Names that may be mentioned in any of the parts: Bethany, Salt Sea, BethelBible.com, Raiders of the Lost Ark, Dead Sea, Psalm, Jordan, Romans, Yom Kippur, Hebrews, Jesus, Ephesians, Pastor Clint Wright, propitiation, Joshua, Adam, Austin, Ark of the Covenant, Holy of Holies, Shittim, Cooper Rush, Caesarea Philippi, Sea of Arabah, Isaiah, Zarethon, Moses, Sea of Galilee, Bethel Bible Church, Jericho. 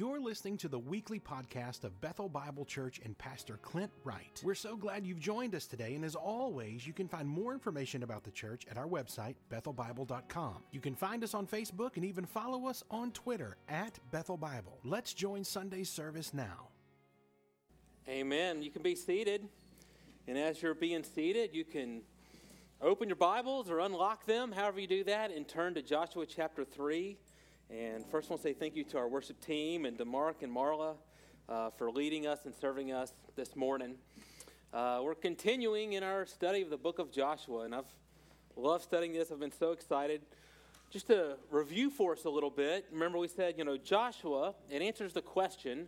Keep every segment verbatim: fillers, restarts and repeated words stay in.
You're listening to the weekly podcast of Bethel Bible Church and Pastor Clint Wright. We're so glad you've joined us today, and as always, you can find more information about the church at our website, Bethel Bible dot com. You can find us on Facebook and even follow us on Twitter at Bethel Bible. Let's join Sunday's service now. Amen. You can be seated, and as you're being seated, you can open your Bibles or unlock them, however you do that, and turn to Joshua chapter three. And first I want to say thank you to our worship team and to Mark and Marla uh, for leading us and serving us this morning. Uh, we're continuing in our study of the book of Joshua, and I've loved studying this. I've been so excited. Just to review for us a little bit, remember we said, you know, Joshua, it answers the question,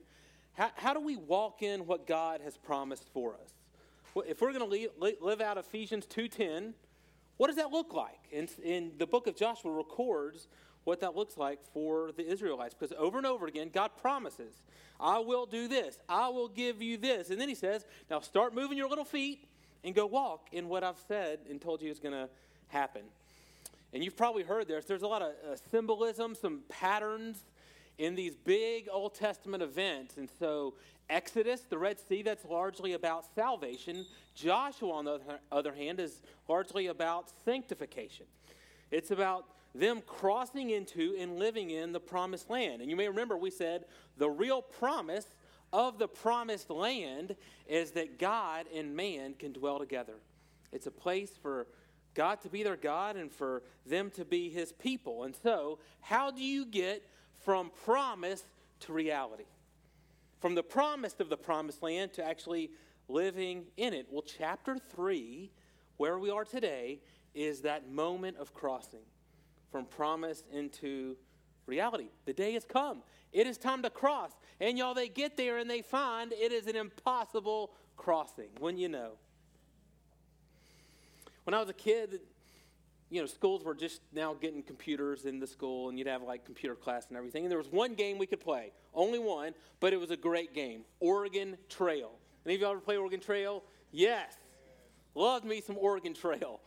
how, how do we walk in what God has promised for us? Well, if we're going to le- live out Ephesians two ten, what does that look like? And, and the book of Joshua records what that looks like for the Israelites. Because over and over again, God promises, I will do this, I will give you this. And then he says, now start moving your little feet and go walk in what I've said and told you is going to happen. And you've probably heard this. There's a lot of uh, symbolism, some patterns in these big Old Testament events. And so Exodus, the Red Sea, that's largely about salvation. Joshua, on the other hand, is largely about sanctification. It's about them crossing into and living in the promised land. And you may remember we said the real promise of the promised land is that God and man can dwell together. It's a place for God to be their God and for them to be his people. And so how do you get from promise to reality? From the promise of the promised land to actually living in it? Well, chapter three, where we are today, is that moment of crossing from promise into reality. The day has come. It is time to cross. And y'all, they get there and they find it is an impossible crossing. Wouldn't you know? When I was a kid, you know, schools were just now getting computers in the school, and you'd have like computer class and everything. And there was one game we could play, only one, but it was a great game, Oregon Trail. Any of y'all ever play Oregon Trail? Yes. Loved me some Oregon Trail.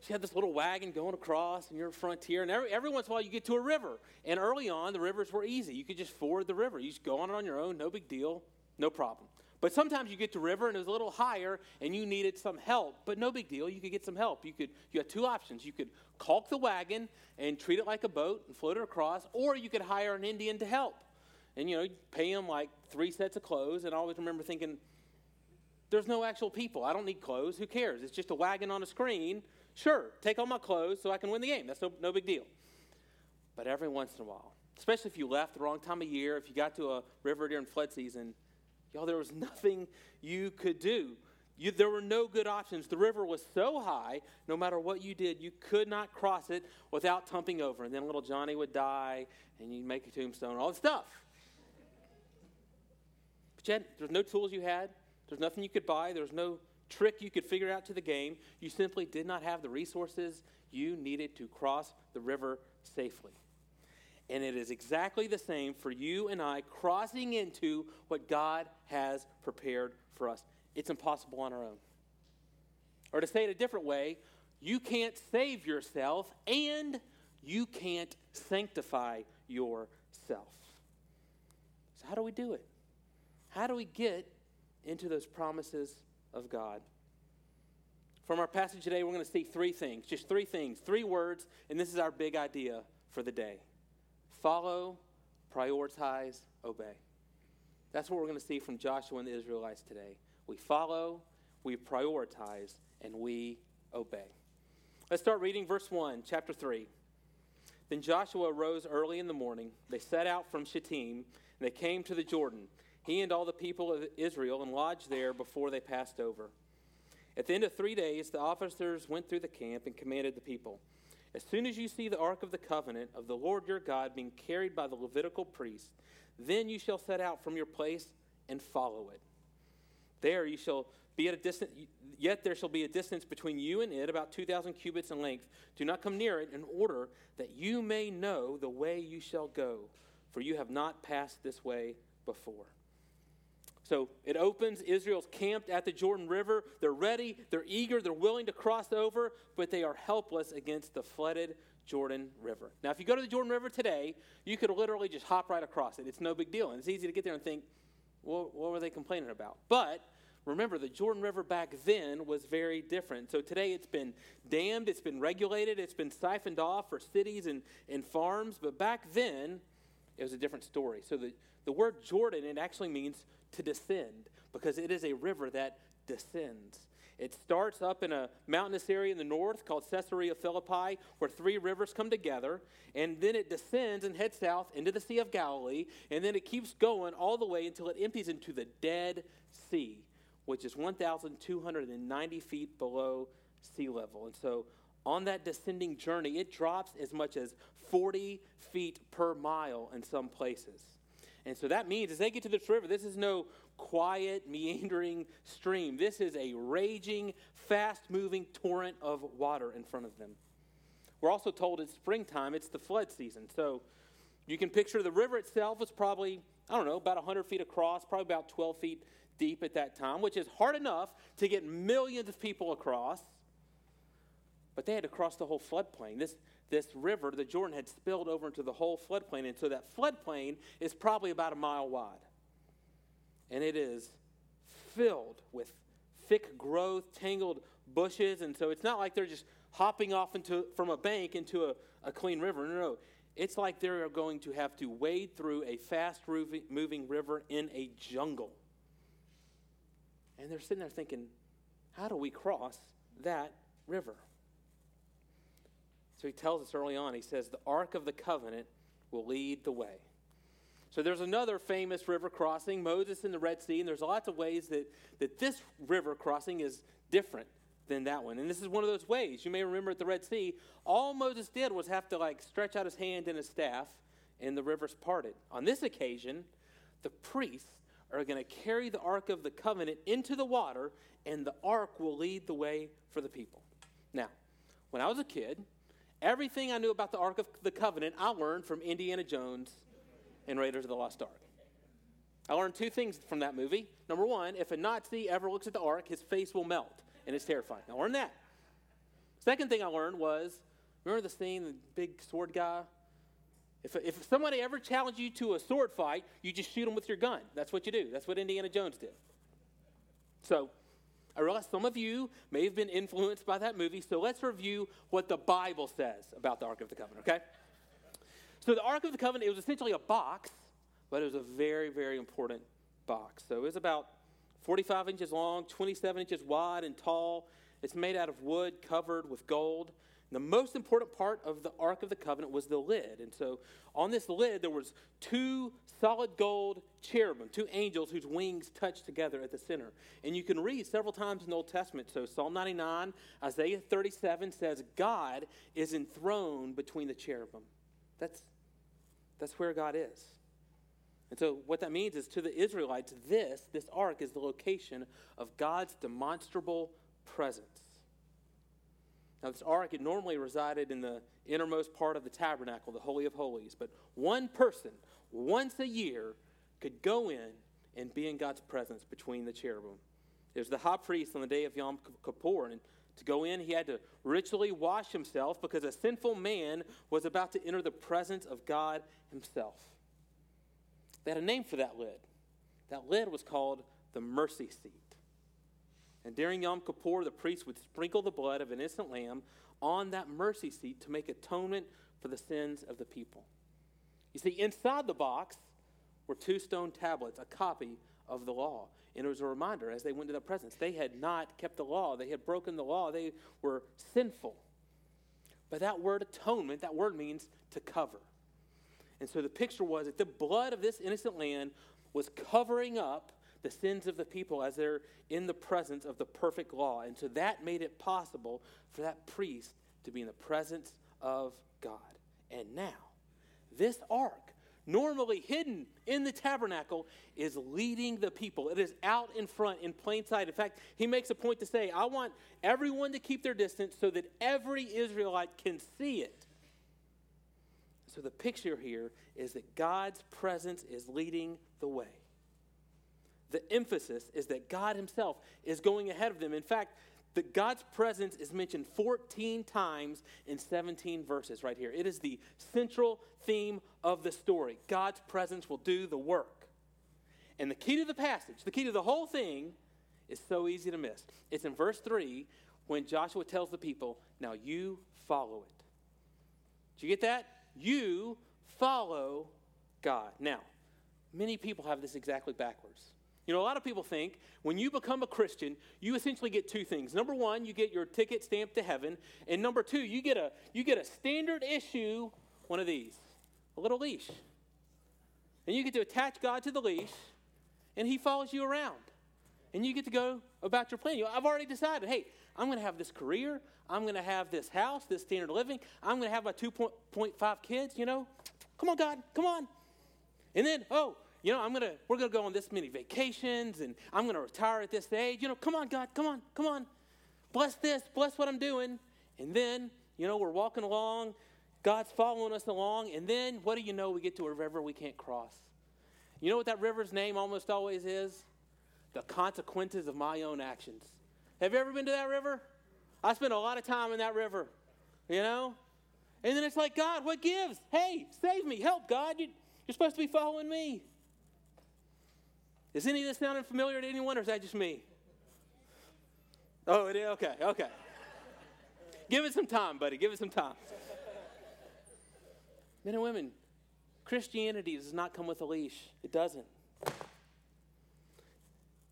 She had this little wagon going across, and you're at Frontier. And every, every once in a while, you get to a river. And early on, the rivers were easy. You could just ford the river. You just go on it on your own, no big deal, no problem. But sometimes you get to a river, and it was a little higher, and you needed some help. But no big deal. You could get some help. You could. You had two options. You could caulk the wagon and treat it like a boat and float it across, or you could hire an Indian to help. And, you know, you'd pay him like three sets of clothes. And I always remember thinking, there's no actual people. I don't need clothes. Who cares? It's just a wagon on a screen. Sure, take all my clothes so I can win the game. That's no, no big deal. But every once in a while, especially if you left the wrong time of year, if you got to a river during flood season, y'all, there was nothing you could do. You, there were no good options. The river was so high, no matter what you did, you could not cross it without tumping over. And then little Johnny would die, and you'd make a tombstone, all this stuff. But you had, there was no tools you had. There's nothing you could buy. There was no trick you could figure out to the game. You simply did not have the resources you needed to cross the river safely. And it is exactly the same for you and I crossing into what God has prepared for us. It's impossible on our own. Or to say it a different way, you can't save yourself and you can't sanctify yourself. So how do we do it? How do we get into those promises of God? From our passage today, we're going to see three things, just three things, three words, and this is our big idea for the day. Follow, prioritize, obey. That's what we're going to see from Joshua and the Israelites today. We follow, we prioritize, and we obey. Let's start reading verse one, chapter three. Then Joshua arose early in the morning. They set out from Shittim, and they came to the Jordan, he and all the people of Israel, and lodged there before they passed over. At the end of three days, the officers went through the camp and commanded the people, as soon as you see the Ark of the Covenant of the Lord your God being carried by the Levitical priests, then you shall set out from your place and follow it. There you shall be at a distance, yet there shall be a distance between you and it, about two thousand cubits in length. Do not come near it, in order that you may know the way you shall go, for you have not passed this way before. So it opens, Israel's camped at the Jordan River. They're ready, they're eager, they're willing to cross over, but they are helpless against the flooded Jordan River. Now, if you go to the Jordan River today, you could literally just hop right across it. It's no big deal. And it's easy to get there and think, well, what were they complaining about? But remember, the Jordan River back then was very different. So today it's been dammed, it's been regulated, it's been siphoned off for cities and, and farms. But back then, it was a different story. So the, the word Jordan, it actually means to descend, because it is a river that descends. It starts up in a mountainous area in the north called Caesarea Philippi, where three rivers come together, and then it descends and heads south into the Sea of Galilee, and then it keeps going all the way until it empties into the Dead Sea, which is one thousand two hundred ninety feet below sea level. And so on that descending journey, it drops as much as forty feet per mile in some places. And so that means as they get to this river, this is no quiet, meandering stream. This is a raging, fast-moving torrent of water in front of them. We're also told it's springtime. It's the flood season. So you can picture the river itself was probably, I don't know, about one hundred feet across, probably about twelve feet deep at that time, which is hard enough to get millions of people across. But they had to cross the whole floodplain. This This river, the Jordan, had spilled over into the whole floodplain. And so that floodplain is probably about a mile wide. And it is filled with thick growth, tangled bushes. And so it's not like they're just hopping off into from a bank into a, a clean river. No, no. It's like they're going to have to wade through a fast-moving river in a jungle. And they're sitting there thinking, how do we cross that river? So he tells us early on, he says, the Ark of the Covenant will lead the way. So there's another famous river crossing, Moses in the Red Sea, and there's lots of ways that, that this river crossing is different than that one. And this is one of those ways. You may remember at the Red Sea, all Moses did was have to like stretch out his hand and his staff, and the rivers parted. On this occasion, the priests are going to carry the Ark of the Covenant into the water, and the Ark will lead the way for the people. Now, when I was a kid, everything I knew about the Ark of the Covenant, I learned from Indiana Jones and Raiders of the Lost Ark. I learned two things from that movie. Number one, if a Nazi ever looks at the Ark, his face will melt, and it's terrifying. I learned that. Second thing I learned was, remember the scene, the big sword guy? If, if somebody ever challenged you to a sword fight, you just shoot them with your gun. That's what you do. That's what Indiana Jones did. So I realize some of you may have been influenced by that movie, so let's review what the Bible says about the Ark of the Covenant, okay? So the Ark of the Covenant, it was essentially a box, but it was a very, very important box. So it was about forty-five inches long, twenty-seven inches wide and tall. It's made out of wood covered with gold. And the most important part of the Ark of the Covenant was the lid. And so on this lid, there was two solid gold cherubim, two angels whose wings touched together at the center. And you can read several times in the Old Testament. So Psalm ninety-nine, Isaiah thirty-seven says, God is enthroned between the cherubim. That's, that's where God is. And so what that means is to the Israelites, this, this ark is the location of God's demonstrable presence. Now, this ark had normally resided in the innermost part of the tabernacle, the Holy of Holies, but one person, once a year, could go in and be in God's presence between the cherubim. It was the high priest on the day of Yom Kippur, and to go in, he had to ritually wash himself because a sinful man was about to enter the presence of God himself. They had a name for that lid. That lid was called the mercy seat. And during Yom Kippur, the priest would sprinkle the blood of an innocent lamb on that mercy seat to make atonement for the sins of the people. You see, inside the box were two stone tablets, a copy of the law. And it was a reminder as they went to the presence. They had not kept the law. They had broken the law. They were sinful. But that word atonement, that word means to cover. And so the picture was that the blood of this innocent lamb was covering up the sins of the people as they're in the presence of the perfect law. And so that made it possible for that priest to be in the presence of God. And now, this ark, normally hidden in the tabernacle, is leading the people. It is out in front in plain sight. In fact, he makes a point to say, I want everyone to keep their distance so that every Israelite can see it. So the picture here is that God's presence is leading the way. The emphasis is that God himself is going ahead of them. In fact, that God's presence is mentioned fourteen times in seventeen verses right here. It is the central theme of the story. God's presence will do the work. And the key to the passage, the key to the whole thing, is so easy to miss. It's in verse three when Joshua tells the people, now you follow it. Did you get that? You follow God. Now, many people have this exactly backwards. You know, a lot of people think when you become a Christian, you essentially get two things. Number one, you get your ticket stamped to heaven. And number two, you get a you get a standard issue, one of these, a little leash. And you get to attach God to the leash, and he follows you around. And you get to go about your plan. You know, I've already decided, hey, I'm going to have this career. I'm going to have this house, this standard of living. I'm going to have my two point five kids, you know. Come on, God, come on. And then, oh, you know, I'm gonna we're gonna go on this many vacations, and I'm gonna retire at this age. You know, come on, God, come on, come on, bless this, bless what I'm doing. And then, you know, we're walking along, God's following us along, and then what do you know? We get to a river we can't cross. You know what that river's name almost always is? The consequences of my own actions. Have you ever been to that river? I spent a lot of time in that river, you know. And then it's like, God, what gives? Hey, save me, help, God. You're supposed to be following me. Is any of this sounding familiar to anyone, or is that just me? Oh, it is? Okay, okay. Give it some time, buddy. Give it some time. Men and women, Christianity does not come with a leash. It doesn't.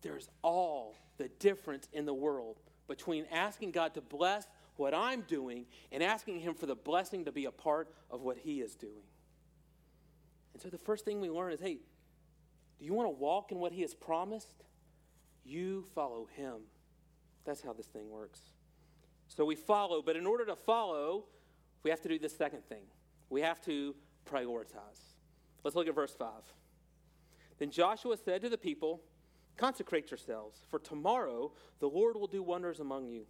There's all the difference in the world between asking God to bless what I'm doing and asking him for the blessing to be a part of what he is doing. And so the first thing we learn is, hey, do you want to walk in what he has promised? You follow him. That's how this thing works. So we follow, but in order to follow, we have to do the second thing. We have to prioritize. Let's look at verse five. Then Joshua said to the people, consecrate yourselves, for tomorrow the Lord will do wonders among you.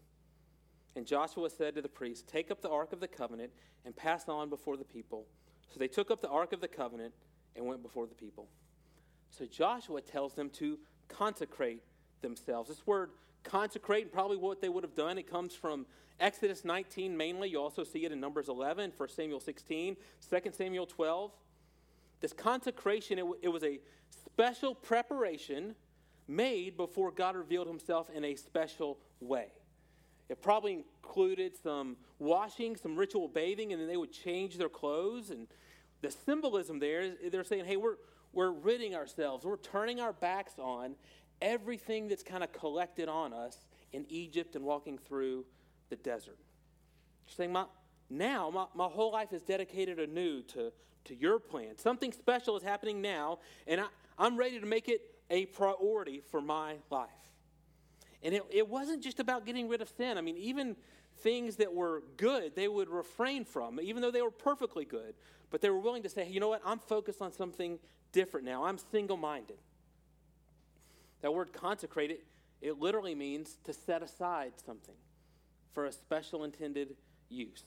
And Joshua said to the priests, take up the Ark of the Covenant and pass on before the people. So they took up the Ark of the Covenant and went before the people. So Joshua tells them to consecrate themselves. This word consecrate, and probably what they would have done, it comes from Exodus nineteen mainly. You also see it in Numbers eleven, First Samuel sixteen, Second Samuel twelve. This consecration, it, w- it was a special preparation made before God revealed himself in a special way. It probably included some washing, some ritual bathing, and then they would change their clothes. And the symbolism there is they're saying, hey, we're We're ridding ourselves. We're turning our backs on everything that's kind of collected on us in Egypt and walking through the desert. You're saying, my, now my, my whole life is dedicated anew to, to your plan. Something special is happening now, and I, I'm ready to make it a priority for my life. And it, it wasn't just about getting rid of sin. I mean, even things that were good, they would refrain from, even though they were perfectly good. But they were willing to say, hey, you know what, I'm focused on something different now. I'm single-minded. That word consecrated, it literally means to set aside something for a special intended use.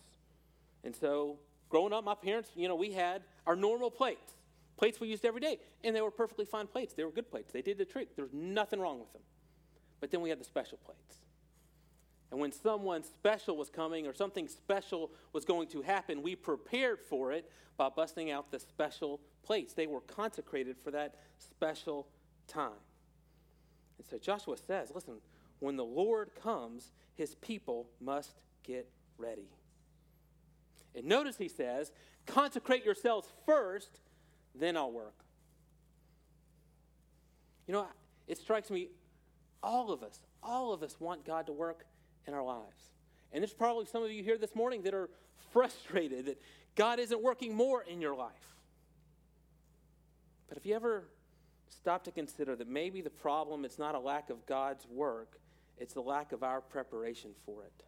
And so growing up, my parents, you know, we had our normal plates, plates we used every day, and they were perfectly fine plates. They were good plates. They did the trick. There was nothing wrong with them. But then we had the special plates. And when someone special was coming or something special was going to happen, we prepared for it by busting out the special plates. They were consecrated for that special time. And so Joshua says, listen, when the Lord comes, his people must get ready. And notice he says, consecrate yourselves first, then I'll work. You know, it strikes me, all of us, all of us want God to work in our lives. And there's probably some of you here this morning that are frustrated that God isn't working more in your life. But if you ever stop to consider that maybe the problem, it's not a lack of God's work, it's the lack of our preparation for it.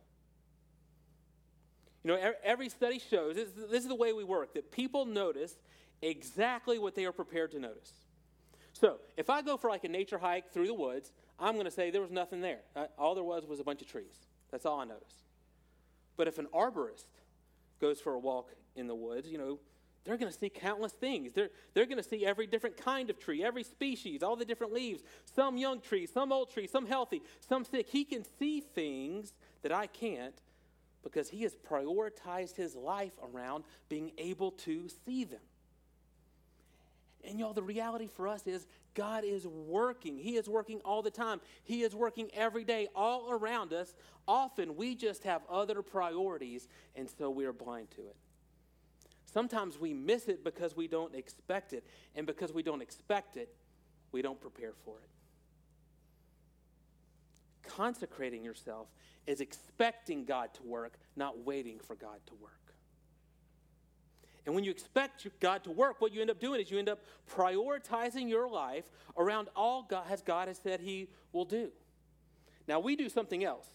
You know, every study shows, this is the way we work, that people notice exactly what they are prepared to notice. So if I go for like a nature hike through the woods, I'm going to say there was nothing there. All there was was a bunch of trees. That's all I noticed. But if an arborist goes for a walk in the woods, you know, They're going to see countless things. They're, they're going to see every different kind of tree, every species, all the different leaves, some young trees, some old trees, some healthy, some sick. He can see things that I can't because he has prioritized his life around being able to see them. And y'all, the reality for us is God is working. He is working all the time. He is working every day all around us. Often we just have other priorities, and so we are blind to it. Sometimes we miss it because we don't expect it. And because we don't expect it, we don't prepare for it. Consecrating yourself is expecting God to work, not waiting for God to work. And when you expect God to work, what you end up doing is you end up prioritizing your life around all God has, God has said he will do. Now, we do something else.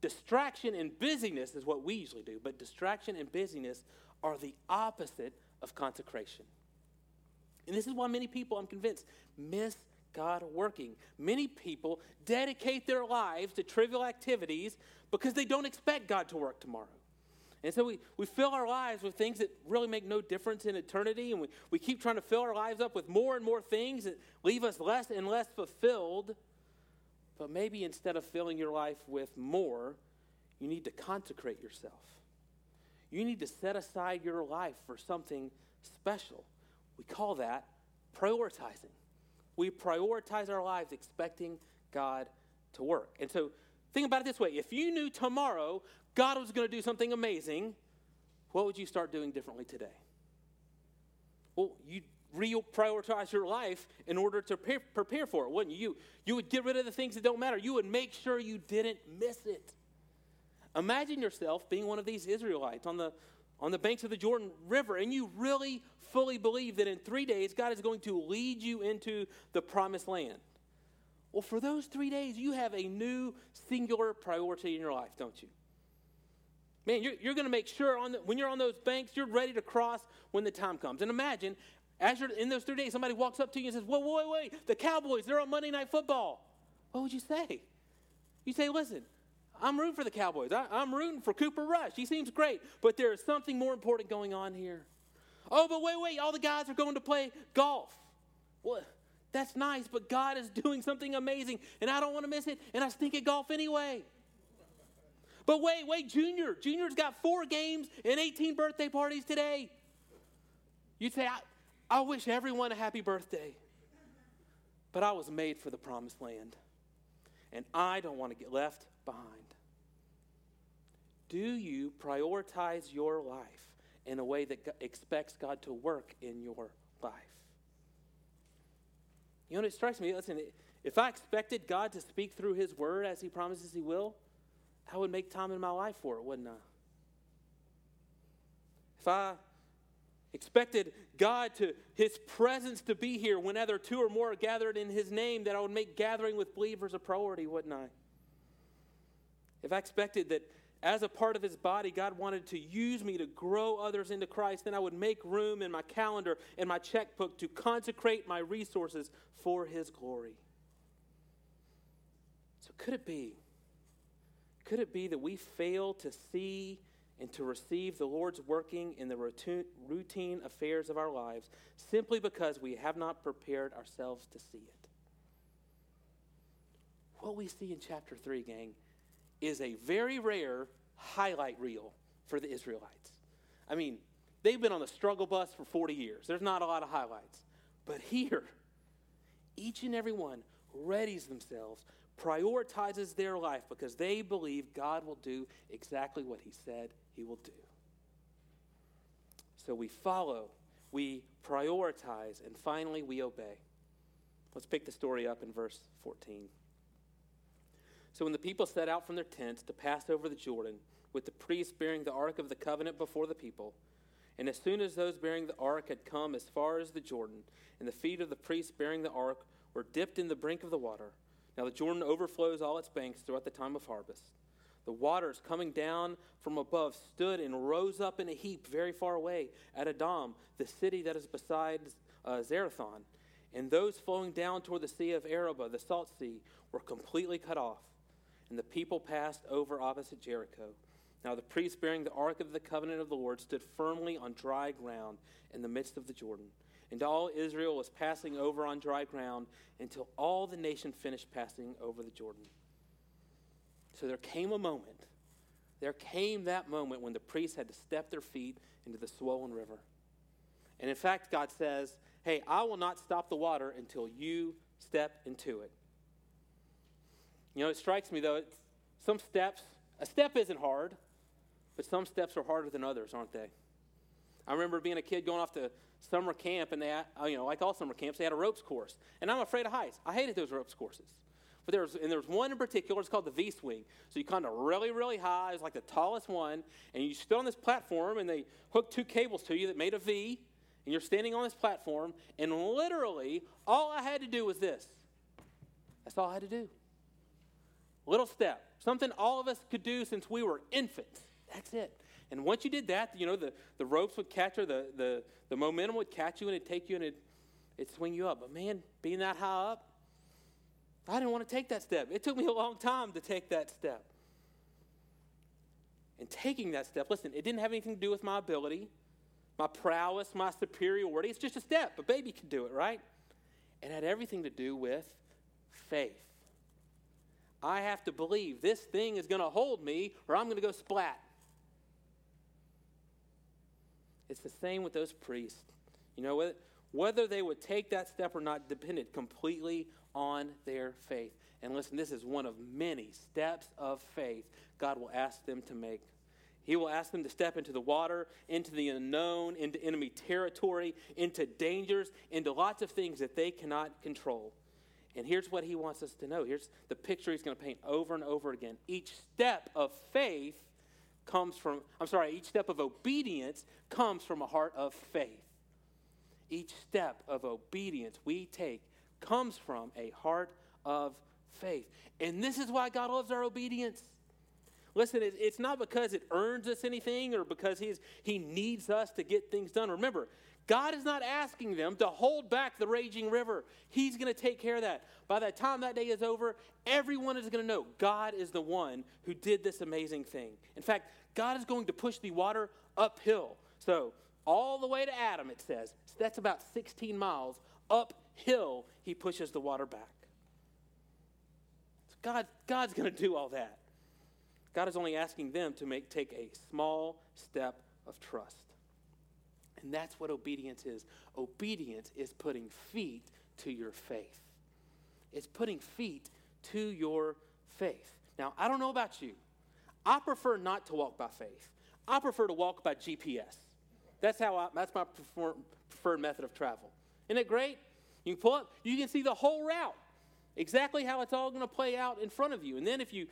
Distraction and busyness is what we usually do, but distraction and busyness are the opposite of consecration. And this is why many people, I'm convinced, miss God working. Many people dedicate their lives to trivial activities because they don't expect God to work tomorrow. And so we, we fill our lives with things that really make no difference in eternity, and we, we keep trying to fill our lives up with more and more things that leave us less and less fulfilled. But maybe instead of filling your life with more, you need to consecrate yourself. You need to set aside your life for something special. We call that prioritizing. We prioritize our lives expecting God to work. And so think about it this way. If you knew tomorrow God was going to do something amazing, what would you start doing differently today? Well, you'd reprioritize your life in order to prepare for it, wouldn't you? You would get rid of the things that don't matter. You would make sure you didn't miss it. Imagine yourself being one of these Israelites on the, on the banks of the Jordan River, and you really fully believe that in three days God is going to lead you into the promised land. Well, for those three days, you have a new singular priority in your life, don't you? Man, you're, you're going to make sure on the, when you're on those banks, you're ready to cross when the time comes. And imagine, as you're in those three days, somebody walks up to you and says, whoa, whoa, wait, wait, the Cowboys, they're on Monday Night Football. What would you say? You say, listen, I'm rooting for the Cowboys. I, I'm rooting for Cooper Rush. He seems great, but there is something more important going on here. Oh, but wait, wait, all the guys are going to play golf. Well, that's nice, but God is doing something amazing, and I don't want to miss it, and I stink at golf anyway. But wait, wait, Junior. Junior's got four games and eighteen birthday parties today. You'd say, I, I wish everyone a happy birthday. But I was made for the promised land. And I don't want to get left behind. Do you prioritize your life in a way that expects God to work in your life? You know, it strikes me, listen, if I expected God to speak through his word as he promises he will, I would make time in my life for it, wouldn't I? If I expected God to, his presence to be here whenever two or more are gathered in his name, that I would make gathering with believers a priority, wouldn't I? If I expected that as a part of his body, God wanted to use me to grow others into Christ, then I would make room in my calendar and my checkbook to consecrate my resources for his glory. So could it be Could it be that we fail to see and to receive the Lord's working in the routine affairs of our lives simply because we have not prepared ourselves to see it? What we see in chapter three, gang, is a very rare highlight reel for the Israelites. I mean, they've been on the struggle bus for forty years. There's not a lot of highlights. But here, each and every one readies themselves, prioritizes their life because they believe God will do exactly what he said he will do. So we follow, we prioritize, and finally we obey. Let's pick the story up in verse fourteen. So when the people set out from their tents to pass over the Jordan, with the priests bearing the Ark of the Covenant before the people, and as soon as those bearing the Ark had come as far as the Jordan, and the feet of the priests bearing the Ark were dipped in the brink of the water, now the Jordan overflows all its banks throughout the time of harvest. The waters coming down from above stood and rose up in a heap very far away at Adam, the city that is beside uh, Zarethon. And those flowing down toward the Sea of Arabah, the Salt Sea, were completely cut off. And the people passed over opposite Jericho. Now the priest bearing the Ark of the Covenant of the Lord stood firmly on dry ground in the midst of the Jordan. And all Israel was passing over on dry ground until all the nation finished passing over the Jordan. So there came a moment, there came that moment when the priests had to step their feet into the swollen river. And in fact, God says, hey, I will not stop the water until you step into it. You know, it strikes me, though, it's some steps, a step isn't hard, but some steps are harder than others, aren't they? I remember being a kid going off to summer camp, and they, you know, like all summer camps, they had a ropes course. And I'm afraid of heights. I hated those ropes courses. But there was, and there was one in particular, it's called the V-swing. So you climbed a really, really high, it was like the tallest one, and you stood on this platform, and they hooked two cables to you that made a V, and you're standing on this platform, and literally, all I had to do was this. That's all I had to do. Little step, something all of us could do since we were infants. That's it. And once you did that, you know, the, the ropes would catch her, the, the, the momentum would catch you, and it'd take you, and it'd, it'd swing you up. But man, being that high up, I didn't want to take that step. It took me a long time to take that step. And taking that step, listen, it didn't have anything to do with my ability, my prowess, my superiority. It's just a step. A baby could do it, right? It had everything to do with faith. I have to believe this thing is going to hold me or I'm going to go splat. It's the same with those priests. You know, whether they would take that step or not depended completely on their faith. And listen, this is one of many steps of faith God will ask them to make. He will ask them to step into the water, into the unknown, into enemy territory, into dangers, into lots of things that they cannot control. And here's what he wants us to know. Here's the picture he's going to paint over and over again. Each step of faith comes from, I'm sorry, each step of obedience comes from a heart of faith. Each step of obedience we take comes from a heart of faith. And this is why God loves our obedience. Listen, it's not because it earns us anything or because he's, he needs us to get things done. Remember, God is not asking them to hold back the raging river. He's going to take care of that. By the time that day is over, everyone is going to know God is the one who did this amazing thing. In fact, God is going to push the water uphill. So all the way to Adam, it says. So that's about sixteen miles uphill. He pushes the water back. So God, God's going to do all that. God is only asking them to make take a small step of trust. And that's what obedience is. Obedience is putting feet to your faith. It's putting feet to your faith. Now, I don't know about you. I prefer not to walk by faith. I prefer to walk by G P S. That's how I, that's my prefer, preferred method of travel. Isn't it great? You can pull up, you can see the whole route, exactly how it's all going to play out in front of you. And then if you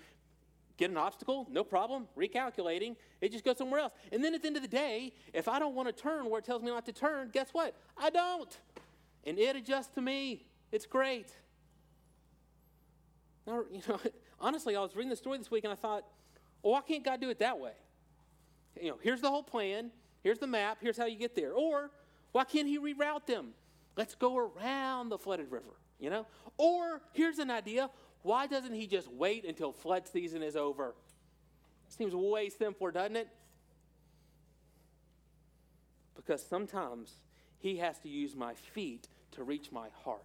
get an obstacle, no problem, recalculating, it just goes somewhere else. And then at the end of the day, if I don't want to turn where it tells me not to turn, guess what? I don't. And it adjusts to me. It's great. Now, you know, honestly, I was reading the story this week and I thought, well, why can't God do it that way? You know, here's the whole plan, here's the map, here's how you get there. Or why can't he reroute them? Let's go around the flooded river, you know? Or here's an idea. Why doesn't he just wait until flood season is over? Seems way simpler, doesn't it? Because sometimes he has to use my feet to reach my heart.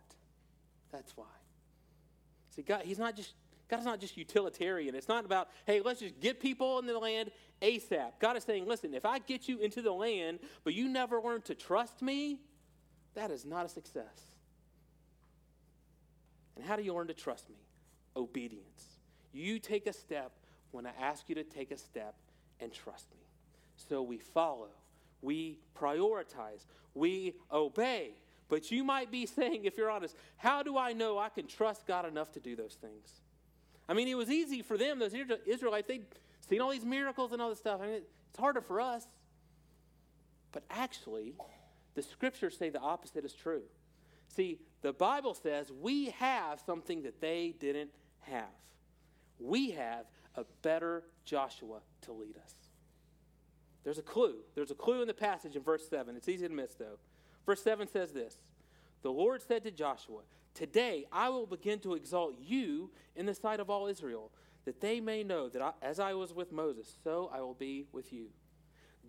That's why. See, God, he's not just, God's not just utilitarian. It's not about, hey, let's just get people into the land ASAP. God is saying, listen, if I get you into the land, but you never learn to trust me, that is not a success. And how do you learn to trust me? Obedience. You take a step when I ask you to take a step and trust me. So we follow, we prioritize, we obey. But you might be saying, if you're honest, how do I know I can trust God enough to do those things? I mean, it was easy for them, those Israelites, they'd seen all these miracles and all this stuff. I mean, it's harder for us. But actually, the scriptures say the opposite is true. See, the Bible says we have something that they didn't have. We have a better Joshua to lead us. There's a clue. There's a clue in the passage in verse seven. It's easy to miss, though. Verse seven says this, "The Lord said to Joshua, today I will begin to exalt you in the sight of all Israel, that they may know that I, as I was with Moses, so I will be with you.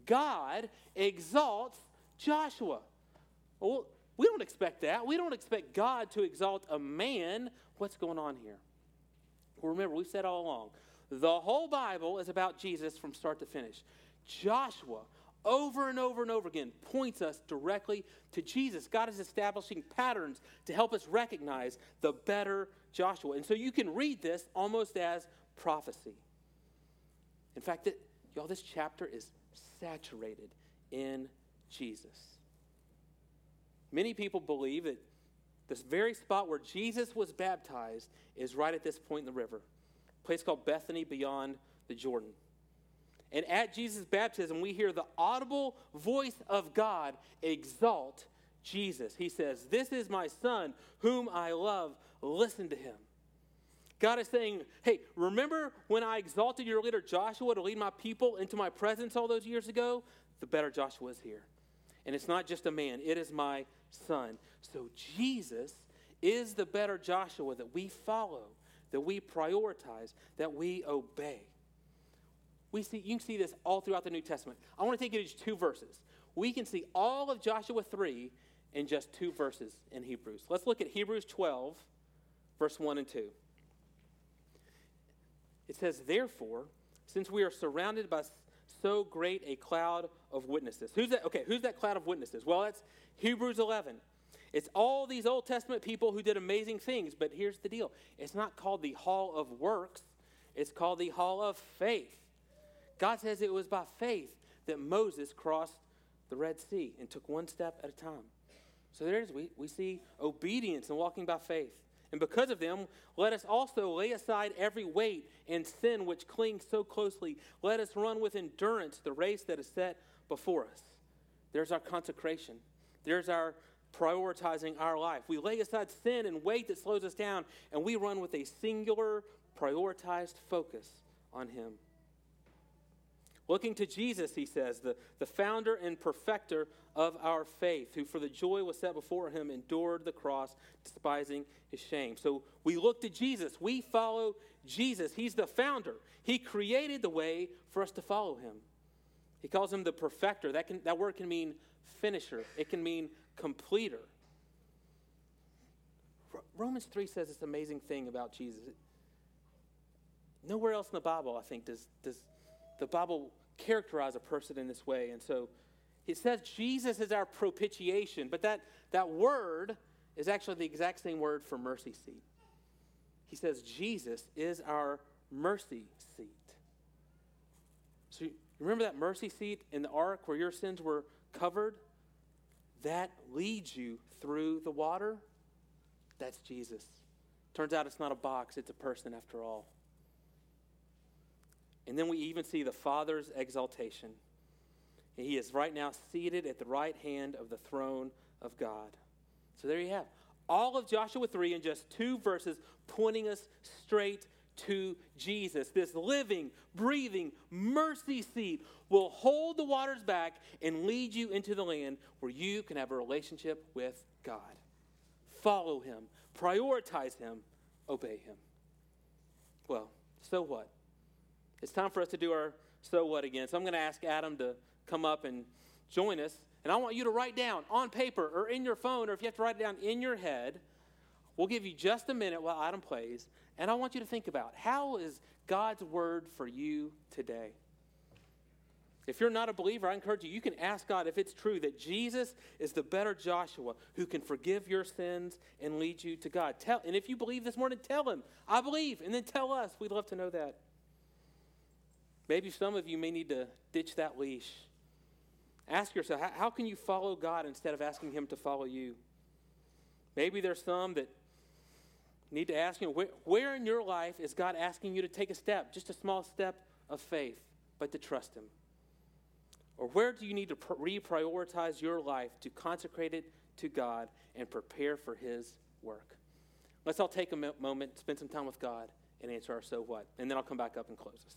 God exalts Joshua. Well, we don't expect that. We don't expect God to exalt a man. What's going on here? Well, remember, we've said all along, the whole Bible is about Jesus from start to finish. Joshua, over and over and over again, points us directly to Jesus. God is establishing patterns to help us recognize the better Joshua. And so you can read this almost as prophecy. In fact, it, y'all, this chapter is saturated in Jesus. Many people believe that this very spot where Jesus was baptized is right at this point in the river, a place called Bethany beyond the Jordan. And at Jesus' baptism, we hear the audible voice of God exalt Jesus. He says, "This is my son whom I love. Listen to him." God is saying, hey, remember when I exalted your leader Joshua to lead my people into my presence all those years ago? The better Joshua is here. And it's not just a man. It is my son. So Jesus is the better Joshua that we follow, that we prioritize, that we obey. We see, you can see this all throughout the New Testament. I want to take you to just two verses. We can see all of Joshua three in just two verses in Hebrews. Let's look at Hebrews twelve, verse one and two. It says, "Therefore, since we are surrounded by so great a cloud of witnesses." Who's that? Okay, who's that cloud of witnesses? Well, that's Hebrews eleven. It's all these Old Testament people who did amazing things, but here's the deal. It's not called the hall of works. It's called the hall of faith. God says it was by faith that Moses crossed the Red Sea and took one step at a time. So there it is. We, we see obedience and walking by faith. And because of them, let us also lay aside every weight and sin which clings so closely. Let us run with endurance the race that is set before us. There's our consecration. There's our prioritizing our life. We lay aside sin and weight that slows us down, and we run with a singular, prioritized focus on him. Looking to Jesus, he says, the, the founder and perfecter of our faith, who for the joy was set before him endured the cross, despising his shame. So we look to Jesus. We follow Jesus. He's the founder. He created the way for us to follow him. He calls him the perfecter. That can, that word can mean finisher. It can mean completer. Romans three says this amazing thing about Jesus. Nowhere else in the Bible, I think, does does the Bible characterize a person in this way. And so it says Jesus is our propitiation, but that, that word is actually the exact same word for mercy seat. He says Jesus is our mercy seat. So you remember that mercy seat in the ark where your sins were covered? That leads you through the water. That's Jesus. Turns out it's not a box, it's a person after all. And then we even see the Father's exaltation. He is right now seated at the right hand of the throne of God. So there you have all of Joshua three in just two verses pointing us straight to Jesus. This living, breathing mercy seat will hold the waters back and lead you into the land where you can have a relationship with God. Follow him, prioritize him, obey him. Well, so what? It's time for us to do our so what again. So I'm going to ask Adam to come up and join us. And I want you to write down on paper or in your phone, or if you have to write it down in your head, we'll give you just a minute while Adam plays. And I want you to think about, how is God's word for you today? If you're not a believer, I encourage you, you can ask God if it's true that Jesus is the better Joshua who can forgive your sins and lead you to God. Tell, and if you believe this morning, tell him, I believe, and then tell us. We'd love to know that. Maybe some of you may need to ditch that leash. Ask yourself, how, how can you follow God instead of asking him to follow you? Maybe there's some that need to ask him, where, where in your life is God asking you to take a step, just a small step of faith, but to trust him? Or where do you need to reprioritize your life to consecrate it to God and prepare for his work? Let's all take a moment, spend some time with God, and answer our so what. And then I'll come back up and close us.